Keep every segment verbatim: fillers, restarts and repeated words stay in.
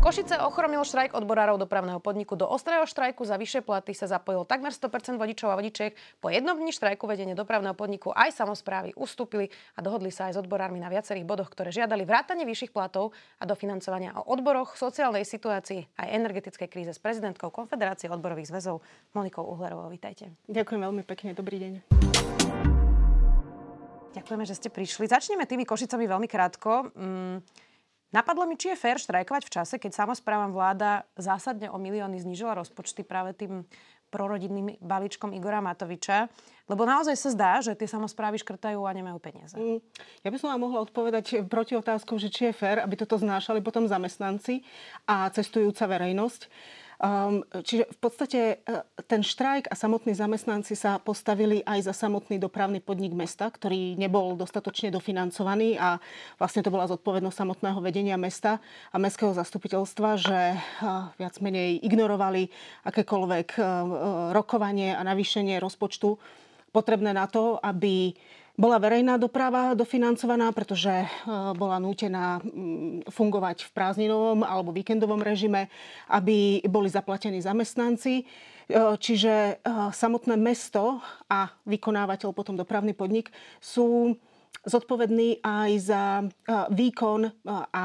Košice ochromil štrajk odborárov dopravného podniku. Do ostrého štrajku za vyššie platy sa zapojilo takmer sto percent vodičov a vodičiek. Po jednom dni štrajku vedenie dopravného podniku aj samosprávy ustúpili a dohodli sa aj s odborármi na viacerých bodoch, ktoré žiadali vrátanie vyšších platov a dofinancovania o odboroch, sociálnej situácii a energetickej kríze s prezidentkou Konfederácie odborových zväzov Monikou Uhlerovou. Vítajte. Ďakujem veľmi pekne. Dobrý deň. Ďakujeme, že ste prišli. Začneme tými Košicami veľmi krátko. Napadlo mi, či je fér štrajkovať v čase, keď samosprávam vláda zásadne o milióny znížila rozpočty práve tým prorodinným balíčkom Igora Matoviča. Lebo naozaj sa zdá, že tie samosprávy škrtajú a nemajú peniaze. Ja by som vám mohla odpovedať proti otázkou, že či je fér, aby toto znášali potom zamestnanci a cestujúca verejnosť. Um, čiže v podstate ten štrajk a samotní zamestnanci sa postavili aj za samotný dopravný podnik mesta, ktorý nebol dostatočne dofinancovaný a vlastne to bola zodpovednosť samotného vedenia mesta a mestského zastupiteľstva, že uh, viac menej ignorovali akékoľvek uh, rokovanie a navýšenie rozpočtu potrebné na to, aby bola verejná doprava dofinancovaná, pretože bola nútená fungovať v prázdninovom alebo víkendovom režime, aby boli zaplatení zamestnanci. Čiže samotné mesto a vykonávateľ, potom dopravný podnik, sú zodpovední aj za výkon a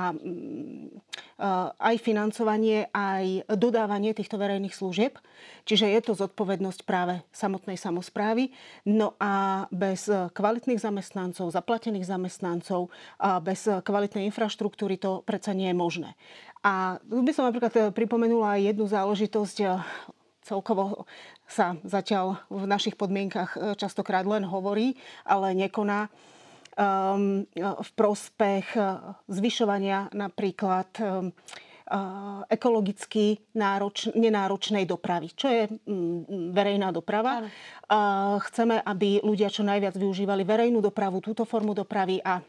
aj financovanie, aj dodávanie týchto verejných služieb. Čiže je to zodpovednosť práve samotnej samosprávy. No a bez kvalitných zamestnancov, zaplatených zamestnancov, a bez kvalitnej infraštruktúry to predsa nie je možné. A tu by som napríklad pripomenula aj jednu záležitosť. Celkovo sa zatiaľ v našich podmienkach častokrát len hovorí, ale nekoná v prospech zvyšovania napríklad ekologicky nároč, nenáročnej dopravy, čo je verejná doprava. Ano. Chceme, aby ľudia čo najviac využívali verejnú dopravu, túto formu dopravy a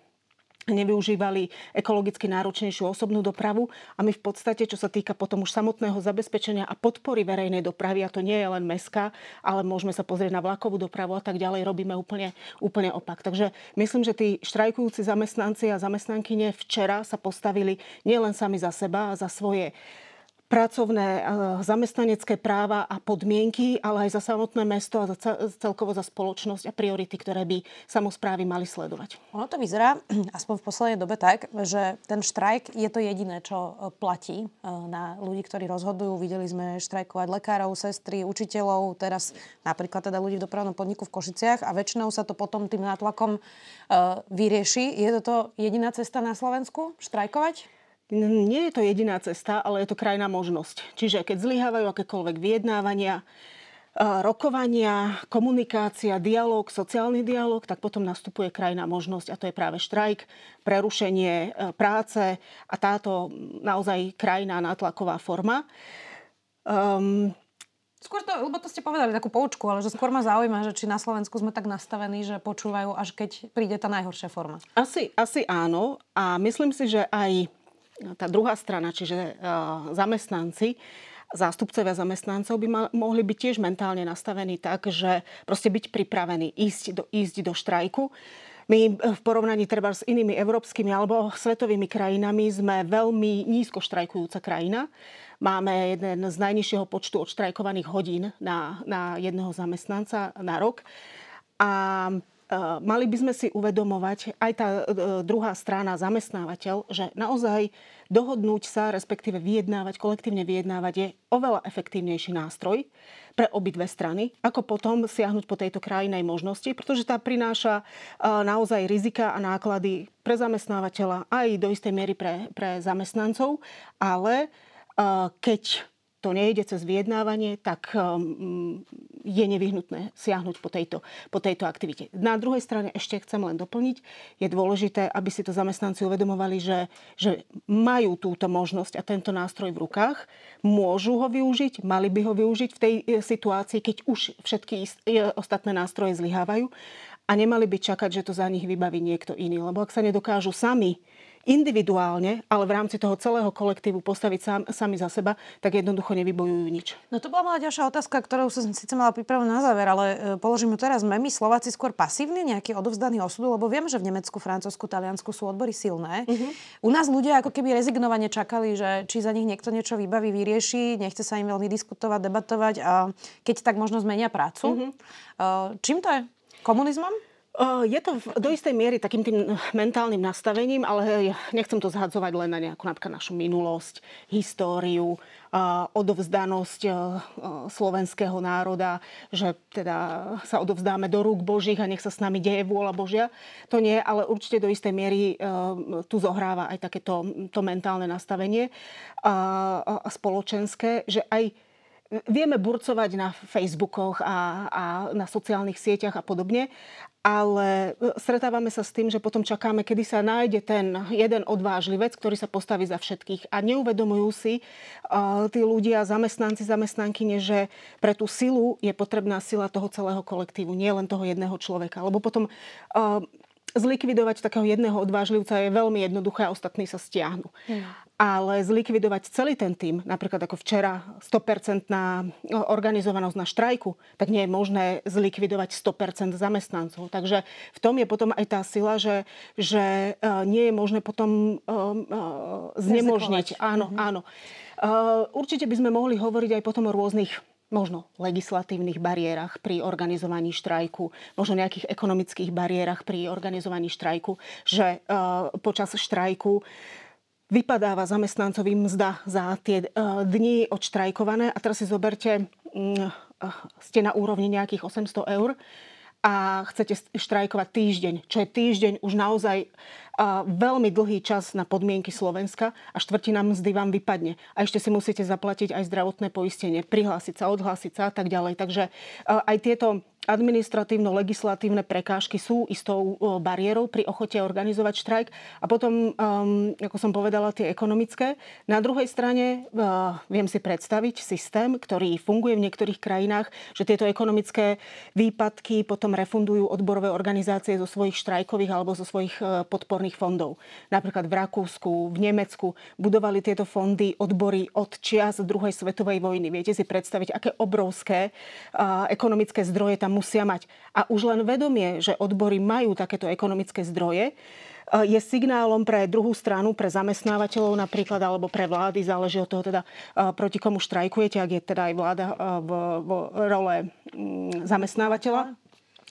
nevyužívali ekologicky náročnejšiu osobnú dopravu. A my v podstate, čo sa týka potom už samotného zabezpečenia a podpory verejnej dopravy, a to nie je len mestská, ale môžeme sa pozrieť na vlakovú dopravu a tak ďalej, robíme úplne, úplne opak. Takže myslím, že tí štrajkujúci zamestnanci a zamestnankyne včera sa postavili nielen sami za seba a za svoje pracovné zamestnanecké práva a podmienky, ale aj za samotné mesto a za celkovo za spoločnosť a priority, ktoré by samosprávy mali sledovať. Ono to vyzerá, aspoň v poslednej dobe tak, že ten štrajk je to jediné, čo platí na ľudí, ktorí rozhodujú. Videli sme štrajkovať lekárov, sestry, učiteľov, teraz napríklad teda ľudí v dopravnom podniku v Košiciach a väčšinou sa to potom tým nátlakom vyrieši. Je to jediná cesta na Slovensku? Štrajkovať? Nie je to jediná cesta, ale je to krajná možnosť. Čiže keď zlyhávajú akékoľvek vyjednávania, rokovania, komunikácia, dialóg, sociálny dialóg, tak potom nastupuje krajná možnosť a to je práve štrajk, prerušenie práce a táto naozaj krajná nátlaková forma. Um, Skôr to, lebo to ste povedali takú poučku, ale že skôr ma zaujíma, že či na Slovensku sme tak nastavení, že počúvajú, až keď príde tá najhoršia forma. Asi, asi áno a myslím si, že aj tá druhá strana, čiže zamestnanci, zástupcovia zamestnancov by ma- mohli byť tiež mentálne nastavení tak, že proste byť pripravení ísť do, ísť do štrajku. My v porovnaní treba s inými európskymi alebo svetovými krajinami sme veľmi nízko štrajkujúca krajina. Máme jeden z najnižšieho počtu odštrajkovaných hodín na, na jedného zamestnanca na rok. A mali by sme si uvedomovať, aj tá druhá strana, zamestnávateľ, že naozaj dohodnúť sa, respektíve vyjednávať, kolektívne vyjednávať je oveľa efektívnejší nástroj pre obidve strany, ako potom siahnuť po tejto krajnej možnosti, pretože tá prináša naozaj rizika a náklady pre zamestnávateľa aj do istej miery pre, pre zamestnancov, ale keď to nejde cez vyjednávanie, tak um, je nevyhnutné siahnuť po tejto, po tejto aktivite. Na druhej strane ešte chcem len doplniť, je dôležité, aby si to zamestnanci uvedomovali, že, že majú túto možnosť a tento nástroj v rukách, môžu ho využiť, mali by ho využiť v tej situácii, keď už všetky ostatné nástroje zlyhávajú a nemali by čakať, že to za nich vybaví niekto iný, lebo ak sa nedokážu sami individuálne, ale v rámci toho celého kolektívu postaviť sám, sami za seba, tak jednoducho nevybojujú nič. No to bola moja ďalšia otázka, ktorú som síce mala pripravenú na záver, ale položím ju teraz. My Slováci skôr pasívni, nejaký odovzdaný osudu, lebo viem, že v Nemecku, Francúzsku, Taliansku sú odbory silné. Mm-hmm. U nás ľudia ako keby rezignovane čakali, že či za nich niekto niečo vybaví, vyrieši, nechce sa im veľmi diskutovať, debatovať a keď tak možno zmenia prácu. Mm-hmm. Čím to je? Komunizmom? Je to do istej miery takým tým mentálnym nastavením, ale nechcem to zhadzovať len na nejakú napríklad našu minulosť, históriu, odovzdanosť slovenského národa, že teda sa odovzdáme do rúk Božích a nech sa s nami deje vôľa Božia. To nie, ale určite do istej miery tu zohráva aj takéto to mentálne nastavenie a, a spoločenské, že aj vieme burcovať na Facebookoch a, a na sociálnych sieťach a podobne, ale stretávame sa s tým, že potom čakáme, kedy sa nájde ten jeden odvážlivec, ktorý sa postaví za všetkých. A neuvedomujú si uh, tí ľudia, zamestnanci, zamestnankyne, že pre tú silu je potrebná sila toho celého kolektívu, nie len toho jedného človeka. Lebo potom uh, zlikvidovať takého jedného odvážlivca je veľmi jednoduché a ostatní sa stiahnu. Mm. Ale zlikvidovať celý ten tím, napríklad ako včera sto percent organizovanosť na štrajku, tak nie je možné zlikvidovať sto percent zamestnancov. Takže v tom je potom aj tá sila, že, že nie je možné potom um, uh, znemožniť. Áno, mhm. áno. Uh, určite by sme mohli hovoriť aj potom o rôznych možno legislatívnych bariérach pri organizovaní štrajku, možno nejakých ekonomických bariérach pri organizovaní štrajku, že uh, počas štrajku vypadáva zamestnancovi mzda za tie dni odštrajkované. A teraz si zoberte, ste na úrovni nejakých osemsto eur a chcete štrajkovať týždeň, čo je týždeň už naozaj veľmi dlhý čas na podmienky Slovenska a štvrtina mzdy vám vypadne. A ešte si musíte zaplatiť aj zdravotné poistenie, prihlásiť sa, odhlásiť sa a tak ďalej. Takže aj tieto administratívno-legislatívne prekážky sú istou bariérou pri ochote organizovať štrajk. A potom, um, ako som povedala, tie ekonomické. Na druhej strane uh, viem si predstaviť systém, ktorý funguje v niektorých krajinách, že tieto ekonomické výpadky potom refundujú odborové organizácie zo svojich štrajkových alebo zo svojich uh, podporných fondov. Napríklad v Rakúsku, v Nemecku budovali tieto fondy odbory od čias druhej svetovej vojny. Viete si predstaviť, aké obrovské uh, ekonomické zdroje tam musia mať. A už len vedomie, že odbory majú takéto ekonomické zdroje, je signálom pre druhú stranu, pre zamestnávateľov napríklad, alebo pre vlády, záleží od toho teda, proti komu štrajkujete, ak je teda aj vláda v, v role zamestnávateľa.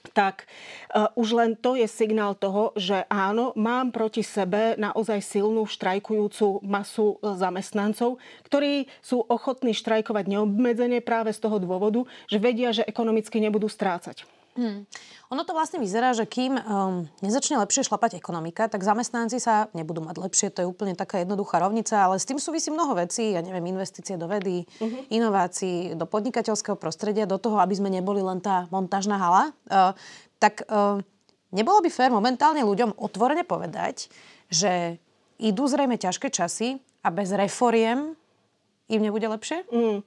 Tak uh, už len to je signál toho, že áno, mám proti sebe naozaj silnú štrajkujúcu masu zamestnancov, ktorí sú ochotní štrajkovať neobmedzenie práve z toho dôvodu, že vedia, že ekonomicky nebudú strácať. Hmm. Ono to vlastne vyzerá, že kým um, nezačne lepšie šlapať ekonomika, tak zamestnanci sa nebudú mať lepšie. To je úplne taká jednoduchá rovnica, ale s tým súvisí mnoho vecí. Ja neviem, investície do vedy, uh-huh. inovácií, do podnikateľského prostredia, do toho, aby sme neboli len tá montážna hala. Uh, tak uh, nebolo by fér momentálne ľuďom otvorene povedať, že idú zrejme ťažké časy a bez reforiem im nebude lepšie? Mm.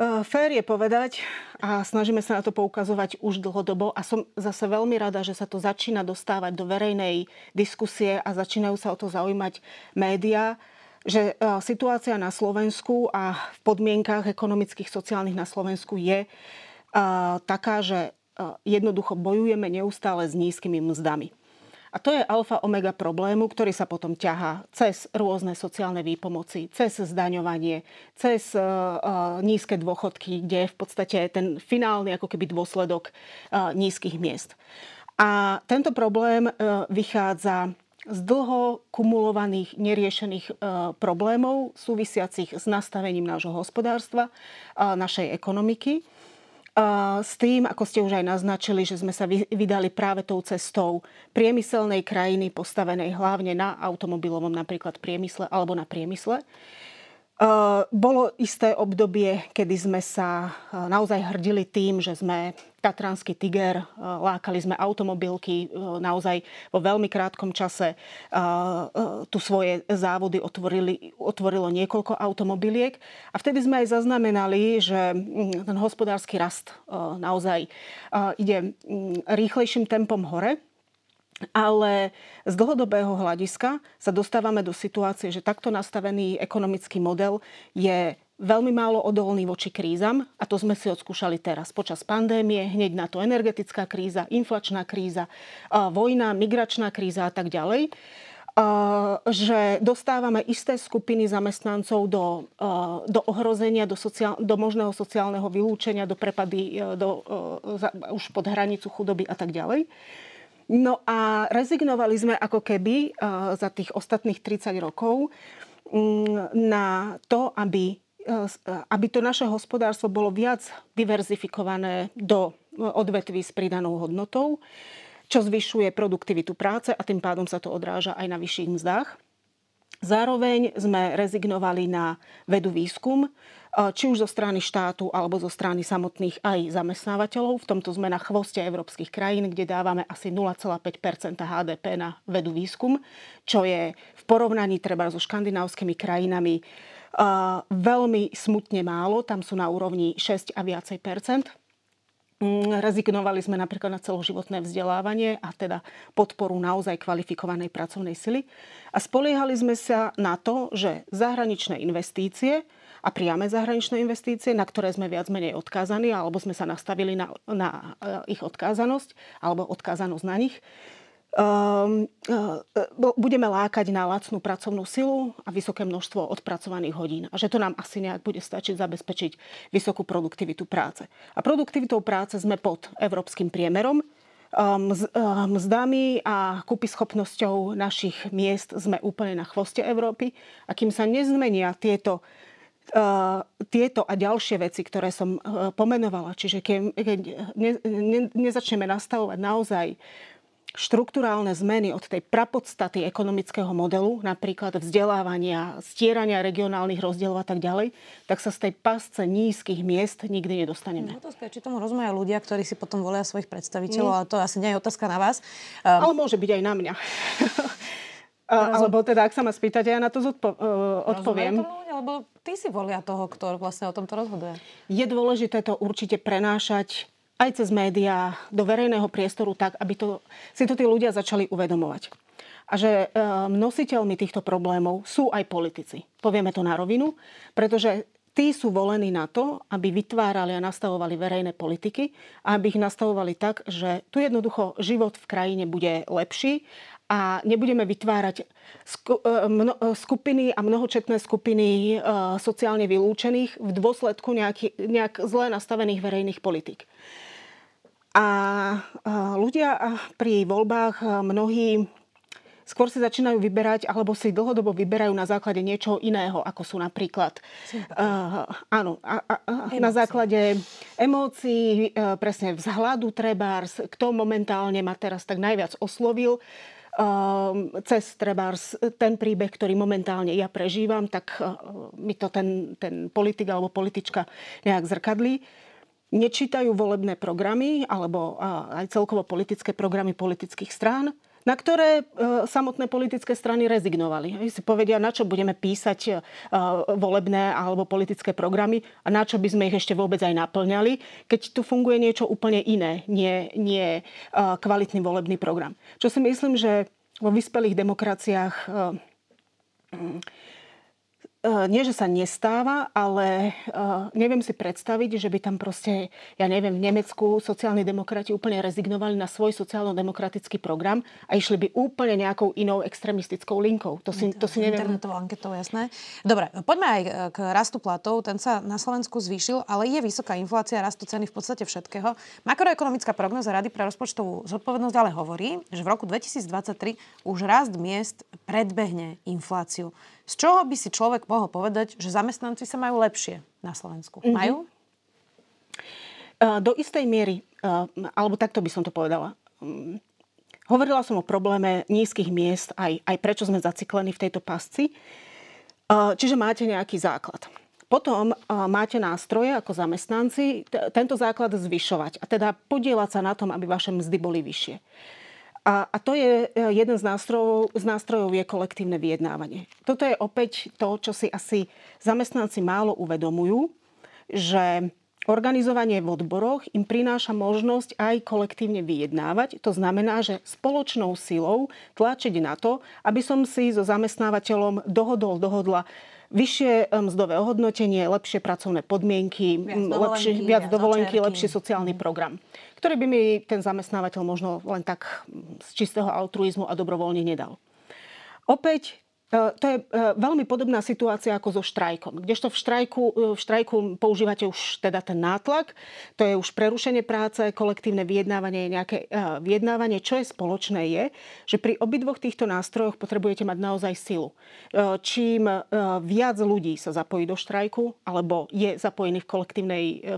Fér je povedať a snažíme sa na to poukazovať už dlhodobo a som zase veľmi rada, že sa to začína dostávať do verejnej diskusie a začínajú sa o to zaujímať médiá, že situácia na Slovensku a v podmienkach ekonomických, sociálnych na Slovensku je taká, že jednoducho bojujeme neustále s nízkymi mzdami. A to je alfa omega problému, ktorý sa potom ťahá cez rôzne sociálne výpomoci, cez zdaňovanie, cez uh, nízke dôchodky, kde je v podstate ten finálny ako keby dôsledok uh, nízkych miest. A tento problém uh, vychádza z dlho kumulovaných neriešených e, problémov súvisiacich s nastavením nášho hospodárstva, uh, našej ekonomiky. S tým, ako ste už aj naznačili, že sme sa vydali práve tou cestou priemyselnej krajiny, postavenej hlavne na automobilovom napríklad priemysle alebo na priemysle. Bolo isté obdobie, kedy sme sa naozaj hrdili tým, že sme tatranský tiger, lákali sme automobilky, naozaj vo veľmi krátkom čase tu svoje závody otvorili, otvorilo niekoľko automobiliek. A vtedy sme aj zaznamenali, že ten hospodársky rast naozaj ide rýchlejším tempom hore. Ale z dlhodobého hľadiska sa dostávame do situácie, že takto nastavený ekonomický model je veľmi málo odolný voči krízam a to sme si odskúšali teraz. Počas pandémie, hneď na to energetická kríza, inflačná kríza, vojna, migračná kríza a tak ďalej. Že dostávame isté skupiny zamestnancov do, do ohrozenia, do, sociál, do možného sociálneho vylúčenia, do prepady, do, už pod hranicu chudoby a tak ďalej. No a rezignovali sme ako keby za tých ostatných tridsať rokov na to, aby, aby to naše hospodárstvo bolo viac diverzifikované do odvetví s pridanou hodnotou, čo zvyšuje produktivitu práce a tým pádom sa to odráža aj na vyšších mzdách. Zároveň sme rezignovali na vedu výskum, či už zo strany štátu alebo zo strany samotných aj zamestnávateľov. V tomto sme na chvoste európskych krajín, kde dávame asi nula celá päť percenta há dé pé na vedu výskum, čo je v porovnaní treba so škandinávskymi krajinami veľmi smutne málo. Tam sú na úrovni šesť a viacej percent. Rezignovali sme napríklad na celoživotné vzdelávanie a teda podporu naozaj kvalifikovanej pracovnej sily. A spoliehali sme sa na to, že zahraničné investície a priame zahraničné investície, na ktoré sme viac menej odkázaní, alebo sme sa nastavili na, na ich odkázanosť, alebo odkázanosť na nich, Um, uh, budeme lákať na lacnú pracovnú silu a vysoké množstvo odpracovaných hodín. A že to nám asi nejak bude stačiť zabezpečiť vysokú produktivitu práce. A produktivitou práce sme pod európskym priemerom. Um, z, um, zdami a kúpyschopnosťou našich miest sme úplne na chvoste Európy. A kým sa nezmenia tieto tieto a ďalšie veci, ktoré som pomenovala, čiže keď ne, ne, nezačneme nastavovať naozaj štrukturálne zmeny od tej prapodstaty ekonomického modelu, napríklad vzdelávania, stierania regionálnych rozdielov a tak ďalej, tak sa z tej pasce nízkych miest nikdy nedostaneme. No to spieči tomu rozumejú ľudia, ktorí si potom volia svojich predstaviteľov, mm. ale to asi nie je otázka na vás. Um... Ale môže byť aj na mňa. Alebo teda, ak sa ma spýtate, ja na to zodpo- odpoviem. Rozumejú to ľudia, lebo ty si volia toho, kto vlastne o tomto rozhoduje. Je dôležité to určite prenášať aj cez médiá, do verejného priestoru tak, aby to, si to tí ľudia začali uvedomovať. A že nositeľmi týchto problémov sú aj politici. Povieme to na rovinu, pretože tí sú volení na to, aby vytvárali a nastavovali verejné politiky a aby ich nastavovali tak, že tu jednoducho život v krajine bude lepší a nebudeme vytvárať skupiny a mnohočetné skupiny sociálne vylúčených v dôsledku nejaký, nejak zle nastavených verejných politík. A ľudia pri voľbách mnohí skôr si začínajú vyberať, alebo si dlhodobo vyberajú na základe niečoho iného, ako sú napríklad uh, áno, a, a, a, na základe emócií, uh, presne vzhľadu trebárs, kto momentálne ma teraz tak najviac oslovil, uh, cez trebárs ten príbeh, ktorý momentálne ja prežívam, tak uh, mi to ten, ten politik alebo politička nejak zrkadlí. Nečítajú volebné programy, alebo uh, aj celkovo politické programy politických strán, na ktoré e, samotné politické strany rezignovali. E, si povedia, na čo budeme písať e, volebné alebo politické programy a na čo by sme ich ešte vôbec aj naplňali, keď tu funguje niečo úplne iné, nie, nie e, kvalitný volebný program. Čo si myslím, že vo vyspelých demokraciách e, e, nie, že sa nestáva, ale e, neviem si predstaviť, že by tam proste, ja neviem, v Nemecku sociálni demokrati úplne rezignovali na svoj sociálno-demokratický program a išli by úplne nejakou inou extremistickou linkou. To si, to si neviem. Internetovou anketou, jasné. Dobre, poďme aj k rastu platov. Ten sa na Slovensku zvýšil, ale je vysoká inflácia, rastú ceny v podstate všetkého. Makroekonomická prognoza Rady pre rozpočtovú zodpovednosť ale hovorí, že v roku dvetisícdvadsaťtri už rast miest predbehne infláciu. Z čoho by si človek mohol povedať, že zamestnanci sa majú lepšie na Slovensku? Mm-hmm. Majú? Do istej miery, alebo takto by som to povedala. Hovorila som o probléme nízkych miest, aj, aj prečo sme zaciklení v tejto pasci. Čiže máte nejaký základ. Potom máte nástroje ako zamestnanci tento základ zvyšovať a teda podieľať sa na tom, aby vaše mzdy boli vyššie. A, a to je jeden z nástrojov, z nástrojov je kolektívne vyjednávanie. Toto je opäť to, čo si asi zamestnanci málo uvedomujú, že Organizovanie v odboroch im prináša možnosť aj kolektívne vyjednávať. To znamená, že spoločnou silou tlačiť na to, aby som si so zamestnávateľom dohodol, dohodla vyššie mzdové ohodnotenie, lepšie pracovné podmienky, viac dovolenky, lepšie, viac dovolenky lepší sociálny program, ktorý by mi ten zamestnávateľ možno len tak z čistého altruizmu a dobrovoľne nedal. Opäť to je veľmi podobná situácia ako so štrajkom. Kdežto v štrajku, v štrajku používate už teda ten nátlak, to je už prerušenie práce, kolektívne vyjednávanie, nejaké vyjednávanie. Čo je spoločné je, že pri obidvoch týchto nástrojoch potrebujete mať naozaj silu. Čím viac ľudí sa zapojí do štrajku, alebo je zapojený v,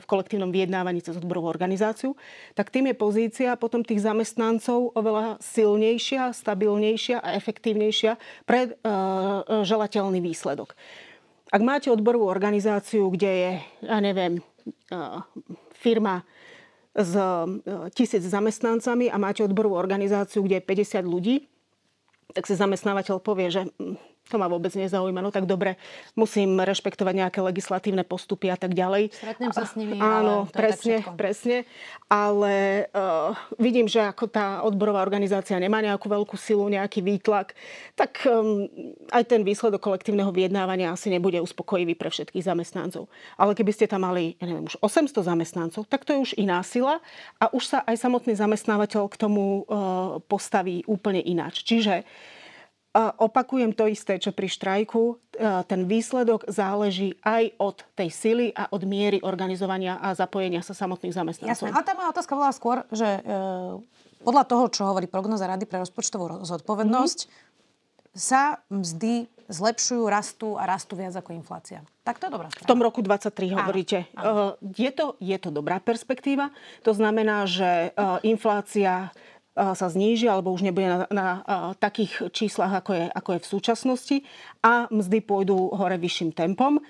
v kolektívnom vyjednávaní cez odborovú organizáciu, tak tým je pozícia potom tých zamestnancov oveľa silnejšia, stabilnejšia a efektívnejšia pred želateľný výsledok. Ak máte odborovú organizáciu, kde je, ja neviem, firma s tisíc zamestnancami a máte odborovú organizáciu, kde je päťdesiat ľudí, tak si zamestnávateľ povie, že to ma vôbec nezaujíma, no tak dobre, musím rešpektovať nejaké legislatívne postupy a tak ďalej. Stretnem sa s nimi. Áno, presne, presne. Ale uh, vidím, že ako tá odborová organizácia nemá nejakú veľkú silu, nejaký výtlak, tak um, aj ten výsledok kolektívneho vyjednávania asi nebude uspokojivý pre všetkých zamestnancov. Ale keby ste tam mali, ja neviem, už osemsto zamestnancov, tak to je už iná sila a už sa aj samotný zamestnávateľ k tomu uh, postaví úplne ináč. Čiže opakujem to isté, čo pri štrajku. Ten výsledok záleží aj od tej sily a od miery organizovania a zapojenia sa samotných zamestnancov. Jasné, ale tá moja otázka bola skôr, že e, podľa toho, čo hovorí prognoza Rady pre rozpočtovú zodpovednosť, mm-hmm. sa mzdy zlepšujú, rastú a rastú viac ako inflácia. Tak to je dobrá správa. V tom roku dvadsaťtri hovoríte. Áno, áno. Je to, je to dobrá perspektíva. To znamená, že inflácia sa zníži, alebo už nebude na, na, na takých číslach, ako je, ako je v súčasnosti. A mzdy pôjdu hore vyšším tempom.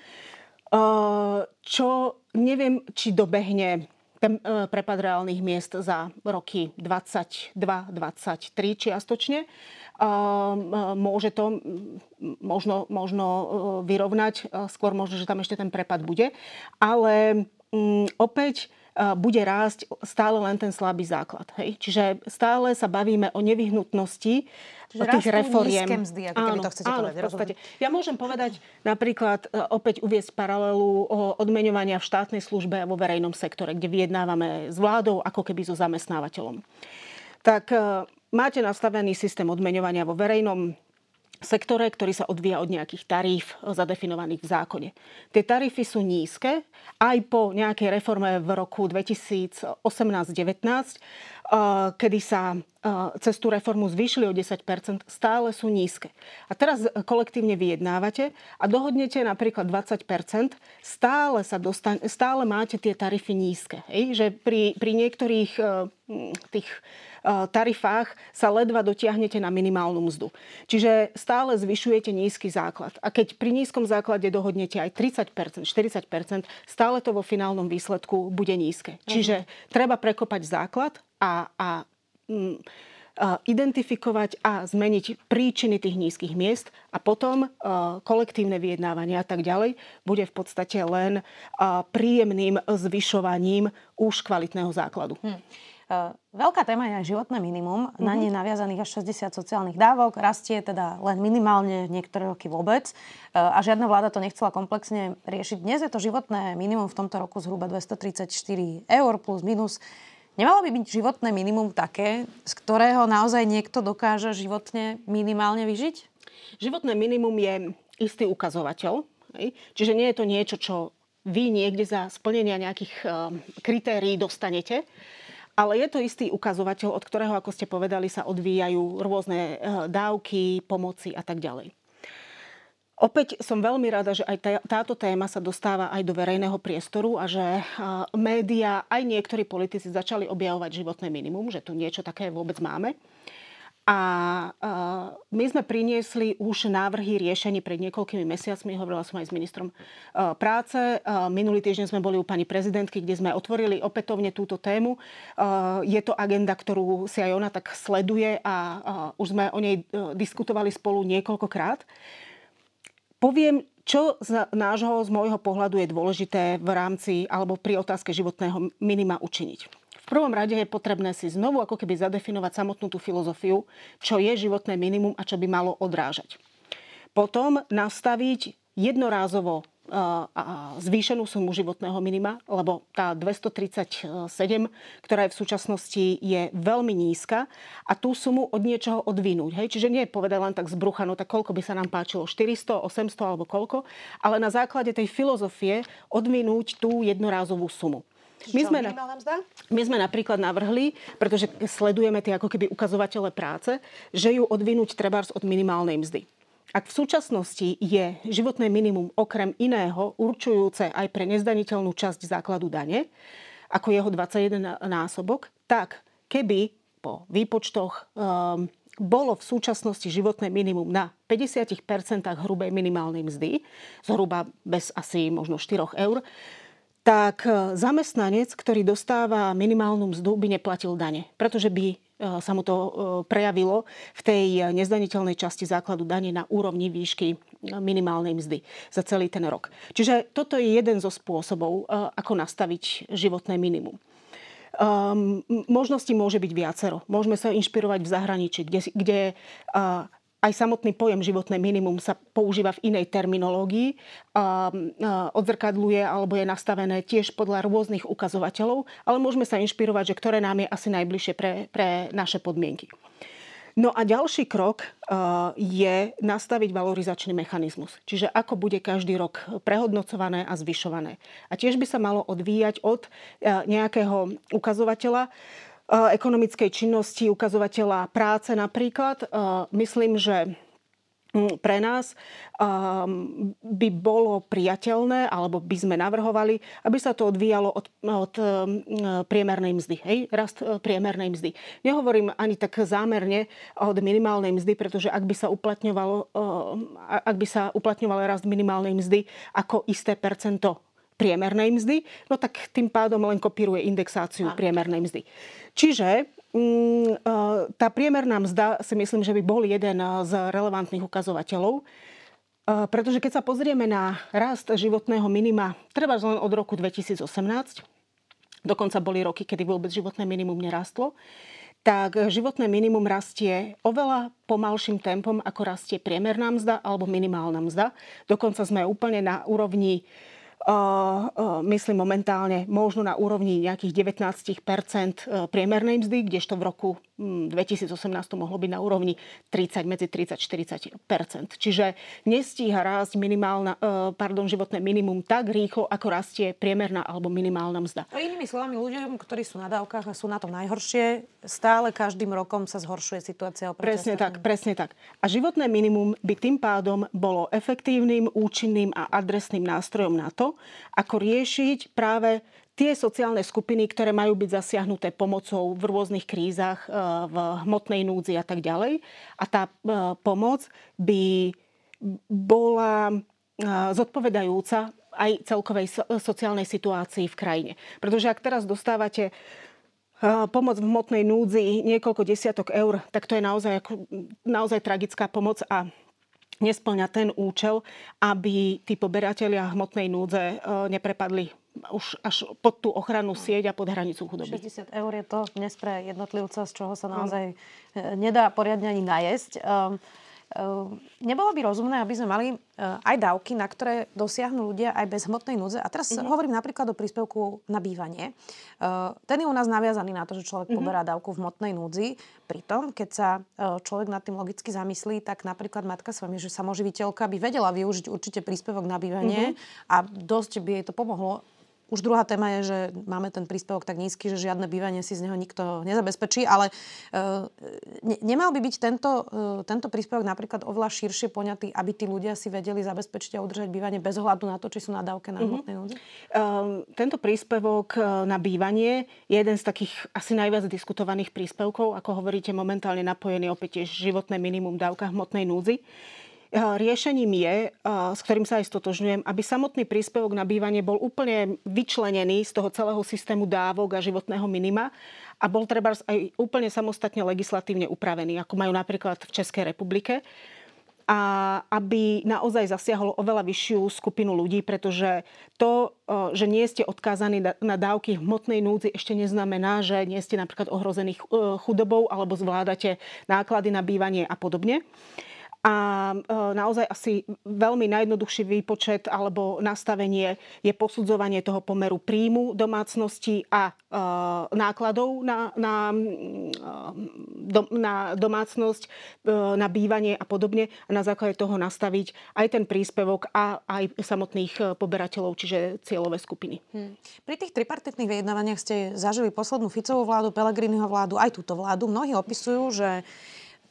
Čo neviem, či dobehne ten prepad reálnych miest za roky dvadsaťdva dvadsaťtri čiastočne. Môže to možno, možno vyrovnať. Skôr možno, že tam ešte ten prepad bude. Ale um, opäť bude rásť stále len ten slabý základ. Hej? Čiže stále sa bavíme o nevyhnutnosti čiže tých reforiem. Čiže rastú nízke mzdy, ako keby to chcete áno, povedať. Rozumiem. Ja môžem povedať napríklad opäť uviesť paralelu o odmeňovania v štátnej službe a vo verejnom sektore, kde vyjednávame s vládou ako keby so zamestnávateľom. Tak máte nastavený systém odmeňovania vo verejnom sektore, ktorý sa odvíja od nejakých taríf zadefinovaných v zákone. Tie tarify sú nízke. Aj po nejakej reforme v roku dvetisícosemnásť devätnásť, kedy sa cez tú reformu zvýšili o desať percent, stále sú nízke. A teraz kolektívne vyjednávate a dohodnete napríklad dvadsať percent, stále, sa dostane, stále máte tie tarify nízke. Hej? Že pri, pri niektorých tých tarifách sa ledva dotiahnete na minimálnu mzdu. Čiže stále zvyšujete nízky základ. A keď pri nízkom základe dohodnete aj tridsať percent, štyridsať percent, stále to vo finálnom výsledku bude nízke. Čiže mhm. treba prekopať základ a, a m, identifikovať a zmeniť príčiny tých nízkych miest a potom kolektívne vyjednávanie a tak ďalej bude v podstate len príjemným zvyšovaním už kvalitného základu. Hm. Veľká téma je aj životné minimum. Na ne naviazaných až šesťdesiat sociálnych dávok. Rastie teda len minimálne, niektoré roky vôbec. A žiadna vláda to nechcela komplexne riešiť. Dnes je to životné minimum v tomto roku zhruba dvestotridsaťštyri eur plus minus. Nemalo by byť životné minimum také, z ktorého naozaj niekto dokáže životne minimálne vyžiť? Životné minimum je istý ukazovateľ. Čiže nie je to niečo, čo vy niekde za splnenia nejakých kritérií dostanete. Ale je to istý ukazovateľ, od ktorého, ako ste povedali, sa odvíjajú rôzne dávky, pomoci a tak ďalej. Opäť som veľmi rada, že aj táto téma sa dostáva aj do verejného priestoru a že médiá, aj niektorí politici začali objavovať životné minimum, že tu niečo také vôbec máme. A my sme priniesli už návrhy riešení pred niekoľkými mesiacmi, hovorila som aj s ministrom práce. Minulý týždeň sme boli u pani prezidentky, kde sme otvorili opätovne túto tému. Je to agenda, ktorú si aj ona tak sleduje a už sme o nej diskutovali spolu niekoľkokrát. Poviem, Čo z nášho, z môjho pohľadu je dôležité v rámci alebo pri otázke životného minima učiniť? V prvom rade je potrebné si znovu ako keby zadefinovať samotnú tú filozofiu, čo je životné minimum a čo by malo odrážať. Potom nastaviť jednorázovo zvýšenú sumu životného minima, lebo tá dvestotridsaťsedem, ktorá je v súčasnosti, je veľmi nízka a tú sumu od niečoho odvinúť. Hej? Čiže nie je povedať len tak z brucha, no tak koľko by sa nám páčilo, štyristo, osemsto alebo koľko, ale na základe tej filozofie odvinúť tú jednorázovú sumu. My sme, na, my sme napríklad navrhli, pretože sledujeme tie ako keby ukazovatele práce, že ju odvinúť trebárs od minimálnej mzdy. Ak v súčasnosti je životné minimum okrem iného určujúce aj pre nezdaniteľnú časť základu dane, ako jeho dvadsaťjeden násobok, tak keby po výpočtoch um, bolo v súčasnosti životné minimum na päťdesiat percent hrubej minimálnej mzdy, zhruba bez asi možno štyri eur, tak zamestnanec, ktorý dostáva minimálnu mzdu, by neplatil dane, pretože by sa mu to prejavilo v tej nezdaniteľnej časti základu dane na úrovni výšky minimálnej mzdy za celý ten rok. Čiže toto je jeden zo spôsobov, ako nastaviť životné minimum. Um, možností môže byť viacero. Môžeme sa inšpirovať v zahraničí, kde... kde uh, Aj samotný pojem životné minimum sa používa v inej terminológii, odzrkadluje alebo je nastavené tiež podľa rôznych ukazovateľov, ale môžeme sa inšpirovať, že ktoré nám je asi najbližšie pre, pre naše podmienky. No a ďalší krok je nastaviť valorizačný mechanizmus, čiže ako bude každý rok prehodnocované a zvyšované. A tiež by sa malo odvíjať od nejakého ukazovateľa, ekonomickej činnosti, ukazovateľa práce napríklad. Myslím, že pre nás by bolo priateľné, alebo by sme navrhovali, aby sa to odvíjalo od, od priemernej mzdy. Hej? Rast priemernej mzdy. Nehovorím ani tak zámerne od minimálnej mzdy, pretože ak by sa uplatňovalo, ak by sa uplatňovalo rast minimálnej mzdy ako isté percento priemernej mzdy, no tak tým pádom len kopíruje indexáciu Aha. priemernej mzdy. Čiže tá priemerná mzda si myslím, že by bol jeden z relevantných ukazovateľov, pretože keď sa pozrieme na rast životného minima, treba len od roku dvetisícosemnásť, dokonca boli roky, kedy vôbec životné minimum nerastlo, tak životné minimum rastie oveľa pomalším tempom, ako rastie priemerná mzda alebo minimálna mzda. Dokonca sme úplne na úrovni myslím momentálne možno na úrovni nejakých devätnásť percent priemernej mzdy, kdežto v roku dvetisícosemnásť mohlo byť na úrovni tridsať, medzi tridsať až štyridsať percent. Čiže nestíha rásť minimálna, pardon, životné minimum tak rýchlo, ako rastie priemerná alebo minimálna mzda. Inými slovami, ľuďom, ktorí sú na dávkach a sú na tom najhoršie, stále každým rokom sa zhoršuje situácia. Presne tak, presne tak. A životné minimum by tým pádom bolo efektívnym, účinným a adresným nástrojom na to, ako riešiť práve tie sociálne skupiny, ktoré majú byť zasiahnuté pomocou v rôznych krízach, v hmotnej núdzi a tak ďalej. A tá pomoc by bola zodpovedajúca aj celkovej sociálnej situácii v krajine. Pretože ak teraz dostávate pomoc v hmotnej núdzi niekoľko desiatok eur, tak to je naozaj, naozaj tragická pomoc a nespĺňa ten účel, aby tí poberatelia hmotnej núdze neprepadli už až pod tú ochrannú sieť a pod hranicu chudoby. šesťdesiat eur je to dnes pre jednotlivca, z čoho sa naozaj nedá poriadne ani najesť. Nebolo by rozumné, aby sme mali aj dávky, na ktoré dosiahnu ľudia aj bez hmotnej núdze. A teraz mm-hmm. hovorím napríklad o príspevku na bývanie. Ten je u nás naviazaný na to, že človek mm-hmm. poberá dávku v hmotnej núdzi. Pritom, keď sa človek nad tým logicky zamyslí, tak napríklad matka s vami, že samoživiteľka by vedela využiť určite príspevok na bývanie mm-hmm. a dosť by jej to pomohlo. Už druhá téma je, že máme ten príspevok tak nízky, že žiadne bývanie si z neho nikto nezabezpečí, ale e, nemal by byť tento, e, tento príspevok napríklad oveľa širšie poňatý, aby tí ľudia si vedeli zabezpečiť a udržať bývanie bez ohľadu na to, či sú na dávke na hmotnej núdzi? Uh, tento príspevok na bývanie je jeden z takých asi najviac diskutovaných príspevkov, ako hovoríte, momentálne napojený opäť tiež životné minimum, dávka hmotnej núdzi. Riešením je, s ktorým sa aj stotožňujem, aby samotný príspevok na bývanie bol úplne vyčlenený z toho celého systému dávok a životného minima a bol trebárs aj úplne samostatne legislatívne upravený, ako majú napríklad v Českej republike. a aby naozaj zasiahlo oveľa vyššiu skupinu ľudí, pretože to, že nie ste odkázaní na dávky hmotnej núdzi, ešte neznamená, že nie ste napríklad ohrození chudobou alebo zvládate náklady na bývanie a podobne. A naozaj asi veľmi najjednoduchší výpočet alebo nastavenie je posudzovanie toho pomeru príjmu domácnosti a e, nákladov na, na, do, na domácnosť, e, na bývanie a podobne. A na základe toho nastaviť aj ten príspevok a aj samotných poberateľov, čiže cieľové skupiny. Hmm. Pri tých tripartitných vyjednávaniach ste zažili poslednú Ficovú vládu, Pellegriniho vládu, aj túto vládu. Mnohí opisujú, že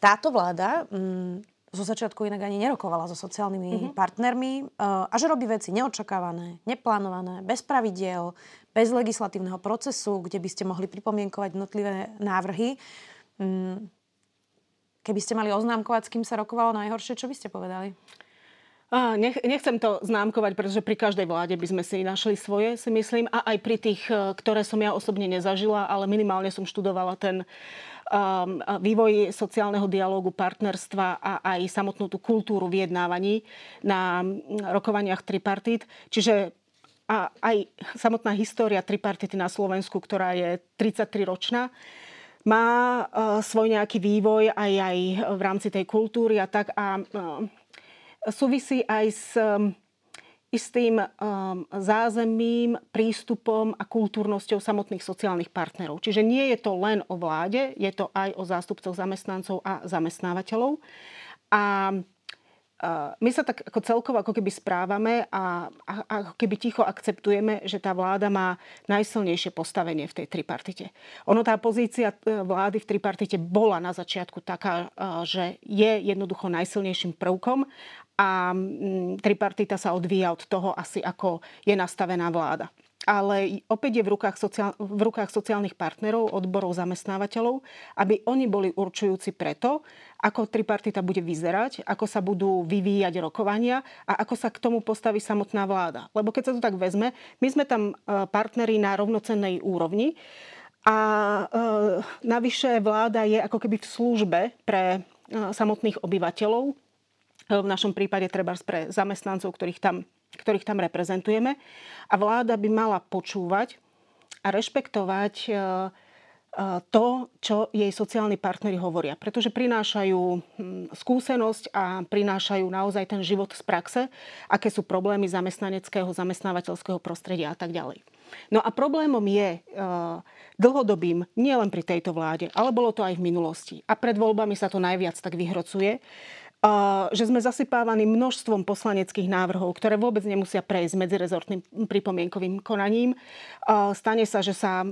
táto vláda... Mm, zo začiatku inak ani nerokovala so sociálnymi mm-hmm. partnermi a že robí veci neočakávané, neplánované, bez pravidiel, bez legislatívneho procesu, kde by ste mohli pripomienkovať jednotlivé návrhy. Keby ste mali oznámkovať, s kým sa rokovalo najhoršie, čo by ste povedali? Nechcem to známkovať, pretože pri každej vláde by sme si našli svoje, si myslím. A aj pri tých, ktoré som ja osobne nezažila, ale minimálne som študovala ten vývoj sociálneho dialógu, partnerstva a aj samotnú tú kultúru vyjednávaní na rokovaniach tripartít. Čiže aj samotná história tripartity na Slovensku, ktorá je tridsaťtriročná, má svoj nejaký vývoj aj, aj v rámci tej kultúry a tak a... Súvisí aj s istým zázemím, prístupom a kultúrnosťou samotných sociálnych partnerov. Čiže nie je to len o vláde, je to aj o zástupcoch zamestnancov a zamestnávateľov. A my sa tak ako celkovo ako keby správame a ako keby ticho akceptujeme, že tá vláda má najsilnejšie postavenie v tej tripartite. Ono tá pozícia vlády v tripartite bola na začiatku taká, že je jednoducho najsilnejším prvkom a tripartita sa odvíja od toho asi, ako je nastavená vláda. Ale opäť je v rukách, sociál- v rukách sociálnych partnerov, odborov, zamestnávateľov, aby oni boli určujúci preto, ako tripartita bude vyzerať, ako sa budú vyvíjať rokovania a ako sa k tomu postaví samotná vláda. Lebo keď sa to tak vezme, my sme tam partneri na rovnocennej úrovni a navyše vláda je ako keby v službe pre samotných obyvateľov, v našom prípade treba pre zamestnancov, ktorých tam ktorých tam reprezentujeme. A vláda by mala počúvať a rešpektovať to, čo jej sociálni partneri hovoria. Pretože prinášajú skúsenosť a prinášajú naozaj ten život z praxe, aké sú problémy zamestnaneckého, zamestnávateľského prostredia a tak ďalej. No a problémom je e, dlhodobým, nielen pri tejto vláde, ale bolo to aj v minulosti. A pred voľbami sa to najviac tak vyhrocuje, že sme zasypávaní množstvom poslaneckých návrhov, ktoré vôbec nemusia prejsť medzirezortným pripomienkovým konaním. Stane sa, že sa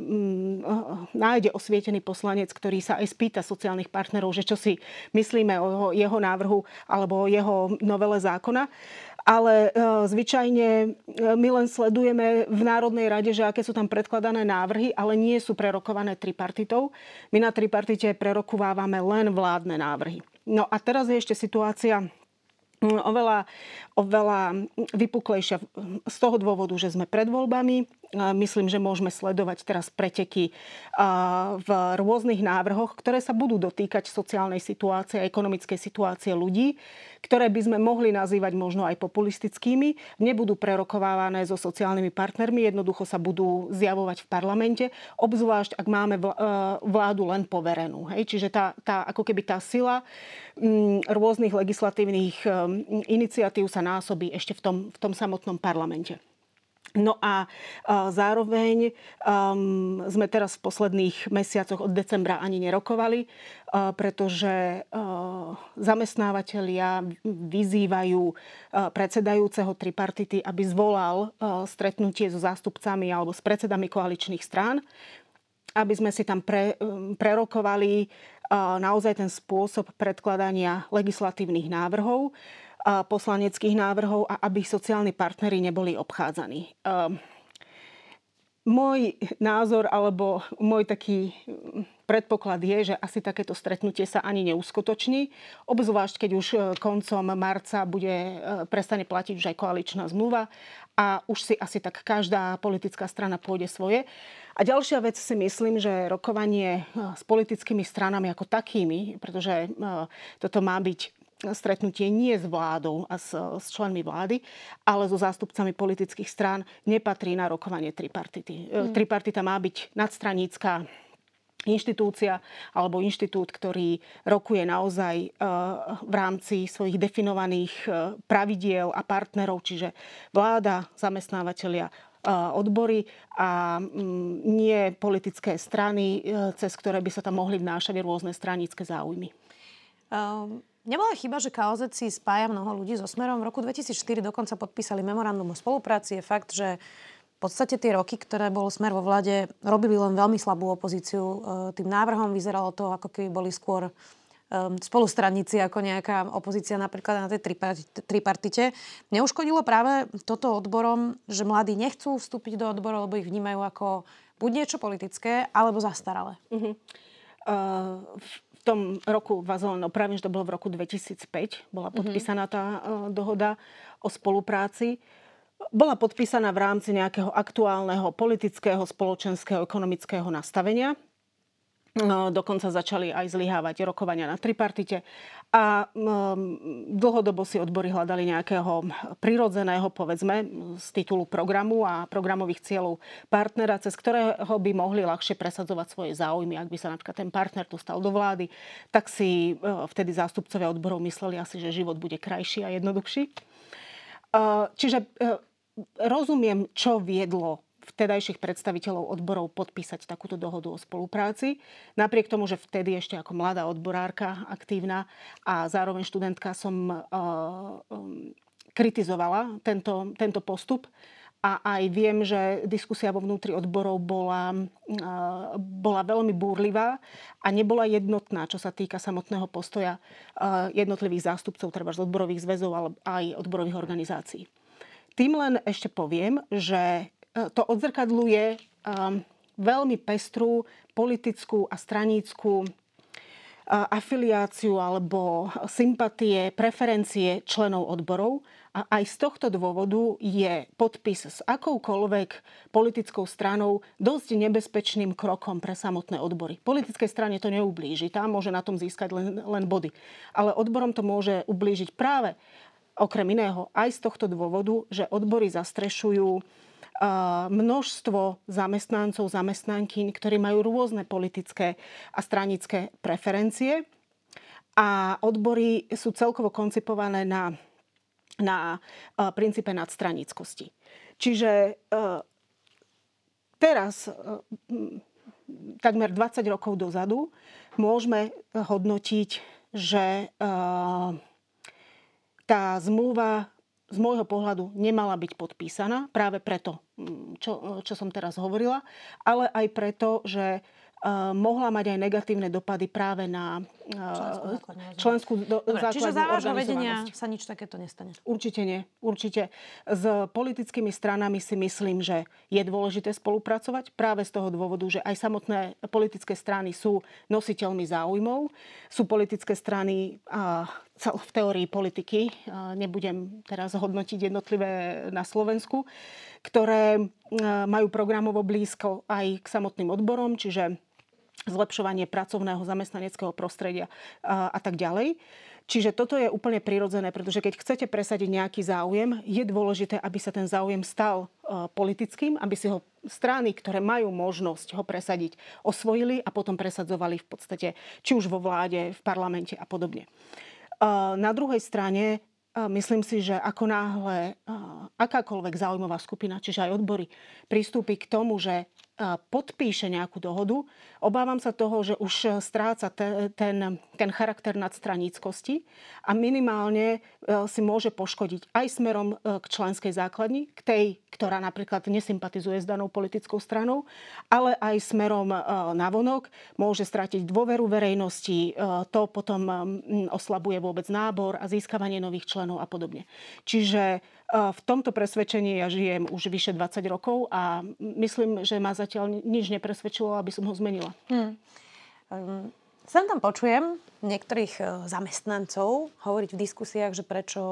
nájde osvietený poslanec, ktorý sa aj spýta sociálnych partnerov, že čo si myslíme o jeho návrhu alebo o jeho novele zákona. Ale zvyčajne my len sledujeme v Národnej rade, že aké sú tam predkladané návrhy, ale nie sú prerokované tripartitou. My na tripartite prerokúvávame len vládne návrhy. No a teraz je ešte situácia oveľa, oveľa vypuklejšia z toho dôvodu, že sme pred voľbami. Myslím, že môžeme sledovať teraz preteky v rôznych návrhoch, ktoré sa budú dotýkať sociálnej situácie a ekonomickej situácie ľudí, ktoré by sme mohli nazývať možno aj populistickými. Nebudú prerokovávané so sociálnymi partnermi, jednoducho sa budú zjavovať v parlamente, obzvlášť ak máme vládu len poverenú. Hej? Čiže tá, tá, ako keby tá sila rôznych legislatívnych iniciatív sa násobí ešte v tom, v tom samotnom parlamente. No a zároveň um, sme teraz v posledných mesiacoch od decembra ani nerokovali, uh, pretože uh, zamestnávateľia vyzývajú uh, predsedajúceho tripartity, aby zvolal uh, stretnutie so zástupcami alebo s predsedami koaličných strán, aby sme si tam pre, um, prerokovali uh, naozaj ten spôsob predkladania legislatívnych návrhov, poslaneckých návrhov a aby sociálni partneri neboli obchádzaní. Môj názor alebo môj taký predpoklad je, že asi takéto stretnutie sa ani neuskutoční, obzvlášť keď už koncom marca bude, prestane platiť už aj koaličná zmluva a už si asi tak každá politická strana pôjde svoje. A ďalšia vec si myslím, že rokovanie s politickými stranami ako takými, pretože toto má byť stretnutie nie s vládou a s, s členmi vlády, ale so zástupcami politických strán nepatrí na rokovanie tripartity. Mm. Tripartita má byť nadstranícka inštitúcia alebo inštitút, ktorý rokuje naozaj v rámci svojich definovaných pravidiel a partnerov, čiže vláda, zamestnávateľia, odbory a nie politické strany, cez ktoré by sa tam mohli vnášať rôzne stranícke záujmy. Um... Nebola chyba, že ká ó zet si spája mnoho ľudí so Smerom. V roku dvetisícštyri dokonca podpísali memorandum o spolupráci. Je fakt, že v podstate tie roky, ktoré bol Smer vo vláde, robili len veľmi slabú opozíciu. Tým návrhom vyzeralo to, ako keby boli skôr spolustraníci ako nejaká opozícia napríklad na tej tripartite. Neuškodilo práve toto odborom, že mladí nechcú vstúpiť do odboru, lebo ich vnímajú ako buď niečo politické, alebo zastaralé. Uh-huh. Uh, v tom roku, vás len opravím, že to bolo v roku dvetisícpäť, bola podpísaná tá uh, dohoda o spolupráci. Bola podpísaná v rámci nejakého aktuálneho politického, spoločenského, ekonomického nastavenia. Uh, dokonca začali aj zlyhávať rokovania na tripartite. A um, dlhodobo si odbory hľadali nejakého prirodzeného, povedzme, z titulu programu a programových cieľov partnera, cez ktorého by mohli ľahšie presadzovať svoje záujmy. Ak by sa napríklad ten partner dostal do vlády, tak si uh, vtedy zástupcovia odborov mysleli asi, že život bude krajší a jednoduchší. Uh, čiže uh, rozumiem, čo viedlo vtedajších predstaviteľov odborov podpísať takúto dohodu o spolupráci. Napriek tomu, že vtedy ešte ako mladá odborárka aktívna a zároveň študentka som uh, um, kritizovala tento, tento postup. A aj viem, že diskusia vo vnútri odborov bola, uh, bola veľmi búrlivá a nebola jednotná, čo sa týka samotného postoja uh, jednotlivých zástupcov, treba z odborových zväzov, ale aj odborových organizácií. Tým len ešte poviem, že to odzrkadľuje um, veľmi pestrú politickú a straníckú uh, afiliáciu alebo sympatie, preferencie členov odborov. A aj z tohto dôvodu je podpis s akoukoľvek politickou stranou dosť nebezpečným krokom pre samotné odbory. Politickej strane to neublíži, tá môže na tom získať len, len body. Ale odborom to môže ublížiť práve, okrem iného, aj z tohto dôvodu, že odbory zastrešujú množstvo zamestnancov, zamestnankyň, ktorí majú rôzne politické a stranické preferencie. A odbory sú celkovo koncipované na, na princípe nadstranickosti. Čiže teraz, takmer dvadsať rokov dozadu, môžeme hodnotiť, že tá zmluva z môjho pohľadu nemala byť podpísaná, práve preto, čo, čo som teraz hovorila, ale aj preto, že uh, mohla mať aj negatívne dopady práve na uh, členskú do, Dobre, základnú organizovanosť. Čiže za vášho vedenia sa nič takéto nestane? Určite nie. Určite. S politickými stranami si myslím, že je dôležité spolupracovať práve z toho dôvodu, že aj samotné politické strany sú nositeľmi záujmov, sú politické strany a uh, v teórii politiky, nebudem teraz hodnotiť jednotlivé na Slovensku, ktoré majú programovo blízko aj k samotným odborom, čiže zlepšovanie pracovného zamestnaneckého prostredia a, a tak ďalej. Čiže toto je úplne prirodzené, pretože keď chcete presadiť nejaký záujem, je dôležité, aby sa ten záujem stal e, politickým, aby si ho strany, ktoré majú možnosť ho presadiť, osvojili a potom presadzovali v podstate, či už vo vláde, v parlamente a podobne. Na druhej strane, myslím si, že ako náhle akákoľvek záujmová skupina, čiže aj odbory, pristúpi k tomu, že podpíše nejakú dohodu, obávam sa toho, že už stráca ten, ten, ten charakter nadstraníckosti a minimálne si môže poškodiť aj smerom k členskej základni, k tej, ktorá napríklad nesympatizuje s danou politickou stranou, ale aj smerom navonok môže stratiť dôveru verejnosti, to potom oslabuje vôbec nábor a získavanie nových členov a podobne. Čiže v tomto presvedčení ja žijem už vyše dvadsať rokov a myslím, že ma zatiaľ nič nepresvedčilo, aby som ho zmenila. Hmm. Um, sem tam počujem niektorých zamestnancov hovoriť v diskusiách, že prečo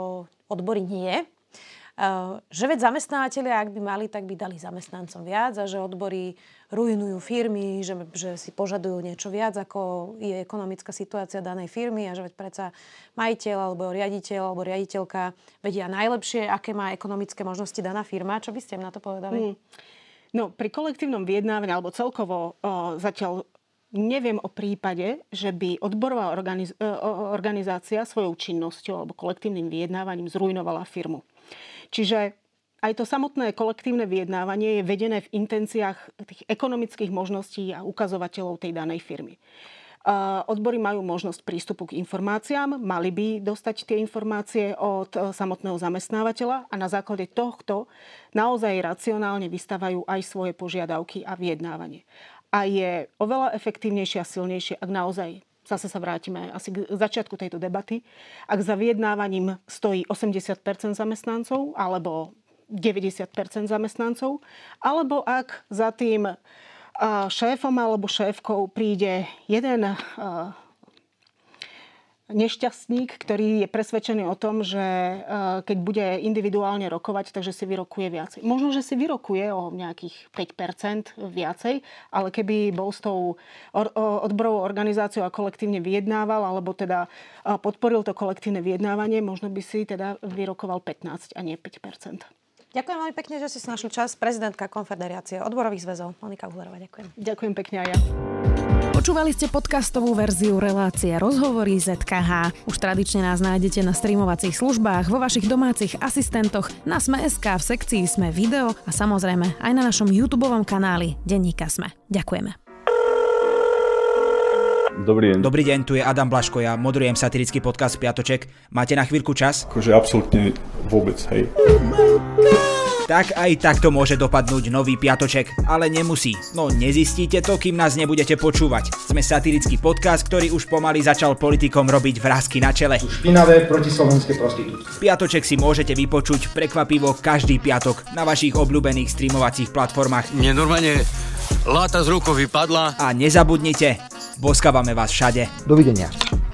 odbory nie. že veď zamestnávateľia, ak by mali, tak by dali zamestnancom viac a že odbory ruinujú firmy, že, že si požadujú niečo viac, ako je ekonomická situácia danej firmy a že veď predsa majiteľ alebo riaditeľ alebo riaditeľka vedia najlepšie, aké má ekonomické možnosti daná firma. Čo by ste im na to povedali? Hmm. No, pri kolektívnom vyjednávaní alebo celkovo o, zatiaľ neviem o prípade, že by odborová organiz- organizácia svojou činnosťou alebo kolektívnym vyjednávaním zrujnovala firmu. Čiže aj to samotné kolektívne vyjednávanie je vedené v intenciách tých ekonomických možností a ukazovateľov tej danej firmy. Odbory majú možnosť prístupu k informáciám, mali by dostať tie informácie od samotného zamestnávateľa a na základe tohto naozaj racionálne vystavajú aj svoje požiadavky a vyjednávanie. A je oveľa efektívnejšie a silnejšie, ak naozaj, zase sa vrátime asi k začiatku tejto debaty, ak za vyjednávaním stojí osemdesiat percent zamestnancov alebo deväťdesiat percent zamestnancov, alebo ak za tým šéfom alebo šéfkou príde jeden nešťastník, ktorý je presvedčený o tom, že keď bude individuálne rokovať, takže si vyrokuje viacej. Možno, že si vyrokuje o nejakých päť percent viacej, ale keby bol s tou odborovou organizáciou a kolektívne vyjednával, alebo teda podporil to kolektívne vyjednávanie, možno by si teda vyrokoval pätnásť a nie päť percent. Ďakujem veľmi pekne, že ste si našli čas. Prezidentka Konfederácie odborových zväzov Monika Uhlerová, ďakujem. Ďakujem pekne aj ja. Počúvali ste podcastovú verziu relácie Rozhovory zet ká há. Už tradične nás nájdete na streamovacích službách, vo vašich domácich asistentoch, na Sme bodka es ká, v sekcii Sme video a samozrejme aj na našom YouTubeovom kanáli Denníka Sme. Ďakujeme. Dobrý deň. Dobrý deň, tu je Adam Blaško, ja moderujem satirický podcast Piatoček. Máte na chvíľku čas? Akože absolútne vôbec, hej. Tak aj takto môže dopadnúť nový Piatoček, ale nemusí. No nezistíte to, kým nás nebudete počúvať. Sme satirický podcast, ktorý už pomaly začal politikom robiť vrásky na čele. Špinavé protislovenské prostitútky. Piatoček si môžete vypočuť prekvapivo každý piatok na vašich obľúbených streamovacích platformách. Nenormálne láta z rukou vypadla. A nezabudnite, boskávame vás všade. Dovidenia.